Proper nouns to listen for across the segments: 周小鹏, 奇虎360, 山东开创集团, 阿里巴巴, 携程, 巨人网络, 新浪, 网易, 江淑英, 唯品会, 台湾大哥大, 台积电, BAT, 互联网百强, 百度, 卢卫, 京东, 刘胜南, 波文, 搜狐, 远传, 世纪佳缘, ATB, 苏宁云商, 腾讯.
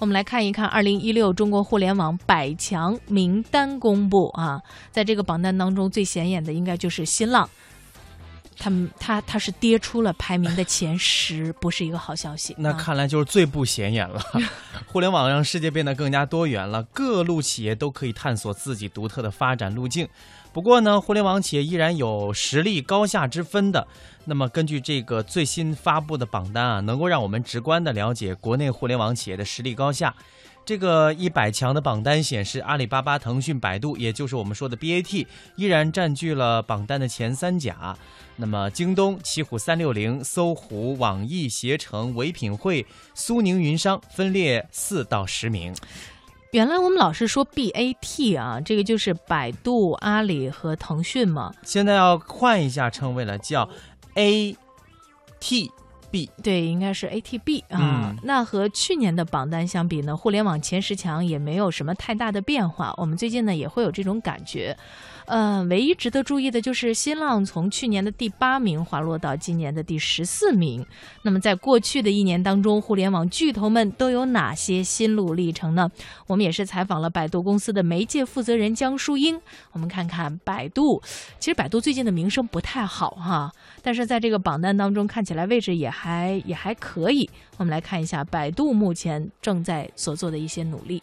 我们来看一看2016中国互联网百强名单公布啊，在这个榜单当中最显眼的应该就是新浪，它是跌出了排名的前10，不是一个好消息。那看来就是最不显眼了。互联网让世界变得更加多元了，各路企业都可以探索自己独特的发展路径。不过呢，互联网企业依然有实力高下之分的。那么根据这个最新发布的榜单啊，能够让我们直观地了解国内互联网企业的实力高下。这个100强的榜单显示，阿里巴巴、腾讯、百度，也就是我们说的 BAT， 依然占据了榜单的前3甲。那么京东、奇虎360、搜狐、网易、携程、唯品会、苏宁云商分列4到10名。原来我们老是说 BAT 啊，这个就是百度、阿里和腾讯嘛。现在要换一下称谓了，叫 ATB。对，应该是 ATB 啊。那和去年的榜单相比呢，互联网前10强也没有什么太大的变化。我们最近呢也会有这种感觉。唯一值得注意的就是新浪从去年的第8名滑落到今年的第14名。那么在过去的1年当中，互联网巨头们都有哪些心路历程呢？我们也是采访了百度公司的媒介负责人江淑英，我们看看百度。其实百度最近的名声不太好哈，但是在这个榜单当中看起来位置也还可以。我们来看一下百度目前正在所做的一些努力。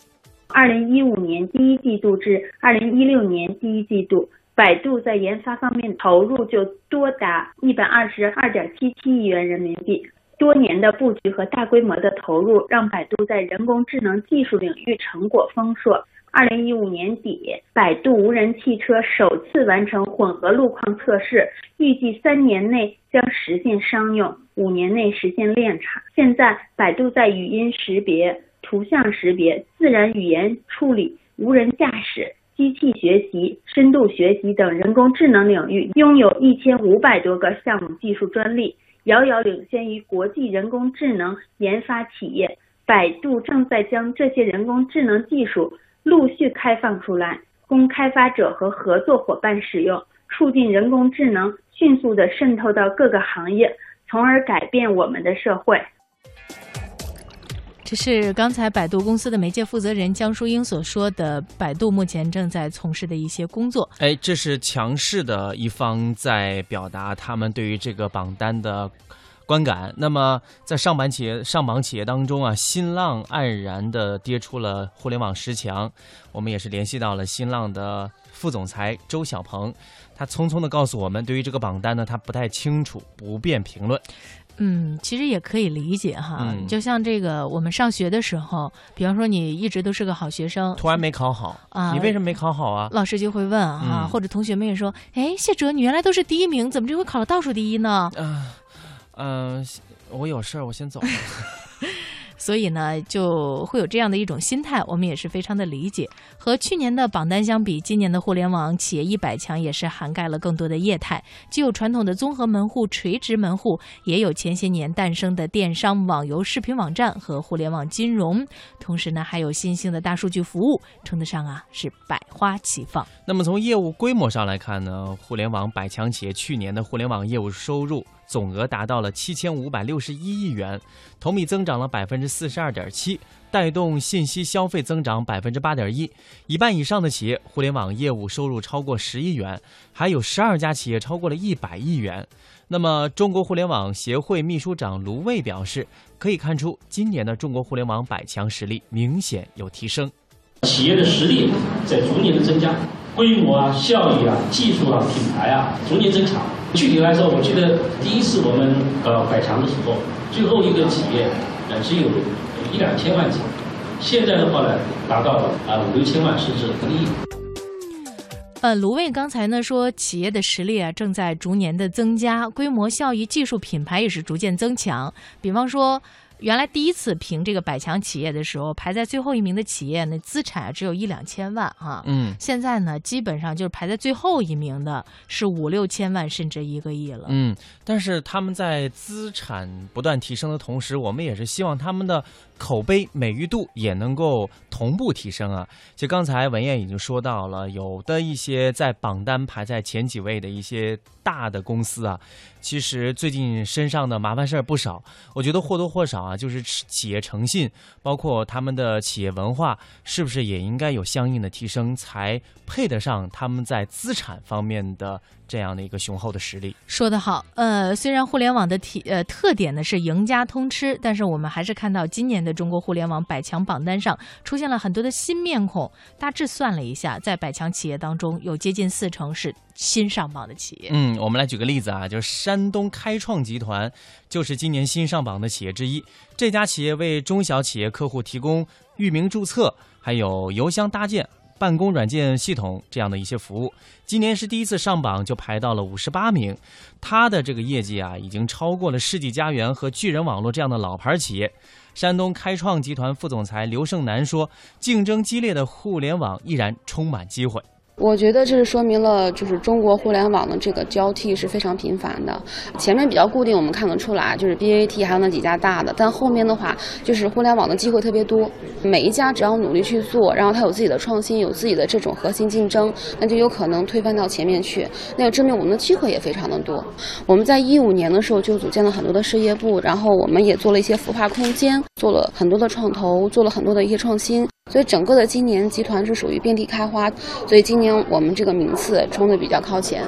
2015年第一季度至2016年第一季度，百度在研发方面投入就多达122.77亿元人民币。多年的布局和大规模的投入，让百度在人工智能技术领域成果丰硕。2015年底，百度无人汽车首次完成混合路况测试，预计3年内将实现商用，5年内实现量产。现在，百度在语音识别、图像识别、自然语言处理、无人驾驶、机器学习、深度学习等人工智能领域拥有1500多个项目技术专利，遥遥领先于国际人工智能研发企业。百度正在将这些人工智能技术陆续开放出来，供开发者和合作伙伴使用，促进人工智能迅速地渗透到各个行业，从而改变我们的社会。这是刚才百度公司的媒介负责人江淑英所说的，百度目前正在从事的一些工作。哎，这是强势的一方在表达他们对于这个榜单的观感。那么在上榜企业当中啊，新浪黯然的跌出了互联网10强。我们也是联系到了新浪的副总裁周小鹏，他匆匆的告诉我们，对于这个榜单呢，他不太清楚，不便评论。其实也可以理解哈，就像这个我们上学的时候，比方说你一直都是个好学生，突然没考好啊，你为什么没考好啊？老师就会问啊，或者同学们也说，哎，谢哲，你原来都是第1名，怎么这回考了倒数第1呢？我有事儿，我先走了。所以呢，就会有这样的一种心态，我们也是非常的理解。和去年的榜单相比，今年的互联网企业100强也是涵盖了更多的业态，既有传统的综合门户、垂直门户，也有前些年诞生的电商、网游、视频网站和互联网金融。同时呢，还有新兴的大数据服务，称得上啊是百花齐放。那么从业务规模上来看呢，互联网100强企业去年的互联网业务收入总额达到了7561亿元，同比增长了42.7%，带动信息消费增长8.1%。1半以上的企业互联网业务收入超过10亿元，还有12家企业超过了100亿元。那么，中国互联网协会秘书长卢卫表示，可以看出今年的中国互联网100强实力明显有提升，企业的实力在逐年的增加，规模啊、效益啊、技术啊、品牌啊逐年增强。具体来说，我觉得第一次我们100强的时候，最后一个企业只有1-2千万起，现在的话呢，达到了5-6千万，甚至1亿。卢卫刚才呢说，企业的实力啊正在逐年的增加，规模、效益、技术、品牌也是逐渐增强。比方说，原来第一次评这个100强企业的时候，排在最后1名的企业呢，资产只有1-2千万啊。现在呢，基本上就是排在最后1名的是5-6千万，甚至1个亿了。但是他们在资产不断提升的同时，我们也是希望他们的口碑美誉度也能够同步提升啊。就刚才文燕已经说到了，有的一些在榜单排在前几位的一些大的公司啊，其实最近身上的麻烦事儿不少，我觉得或多或少啊，就是企业诚信，包括他们的企业文化，是不是也应该有相应的提升，才配得上他们在资产方面的这样的一个雄厚的实力？说得好，虽然互联网的特点呢是赢家通吃，但是我们还是看到今年的中国互联网百强榜单上出现了很多的新面孔。大致算了一下，在百强企业当中，有接近40%是新上榜的企业。我们来举个例子啊，就是山东开创集团就是今年新上榜的企业之一。这家企业为中小企业客户提供域名注册、还有邮箱搭建、办公软件系统这样的一些服务，今年是第一次上榜，就排到了58名。它的这个业绩啊，已经超过了世纪佳缘和巨人网络这样的老牌企业。山东开创集团副总裁刘胜南说：“竞争激烈的互联网依然充满机会。”我觉得这是说明了，就是中国互联网的这个交替是非常频繁的。前面比较固定，我们看得出来，就是 BAT 还有那几家大的，但后面的话，就是互联网的机会特别多。每一家只要努力去做，然后它有自己的创新，有自己的这种核心竞争，那就有可能推翻到前面去。那就证明我们的机会也非常的多。我们在2015年的时候就组建了很多的事业部，然后我们也做了一些孵化空间，做了很多的创投，做了很多的一些创新。所以整个的今年集团是属于遍地开花，所以今年我们这个名次冲得比较靠前。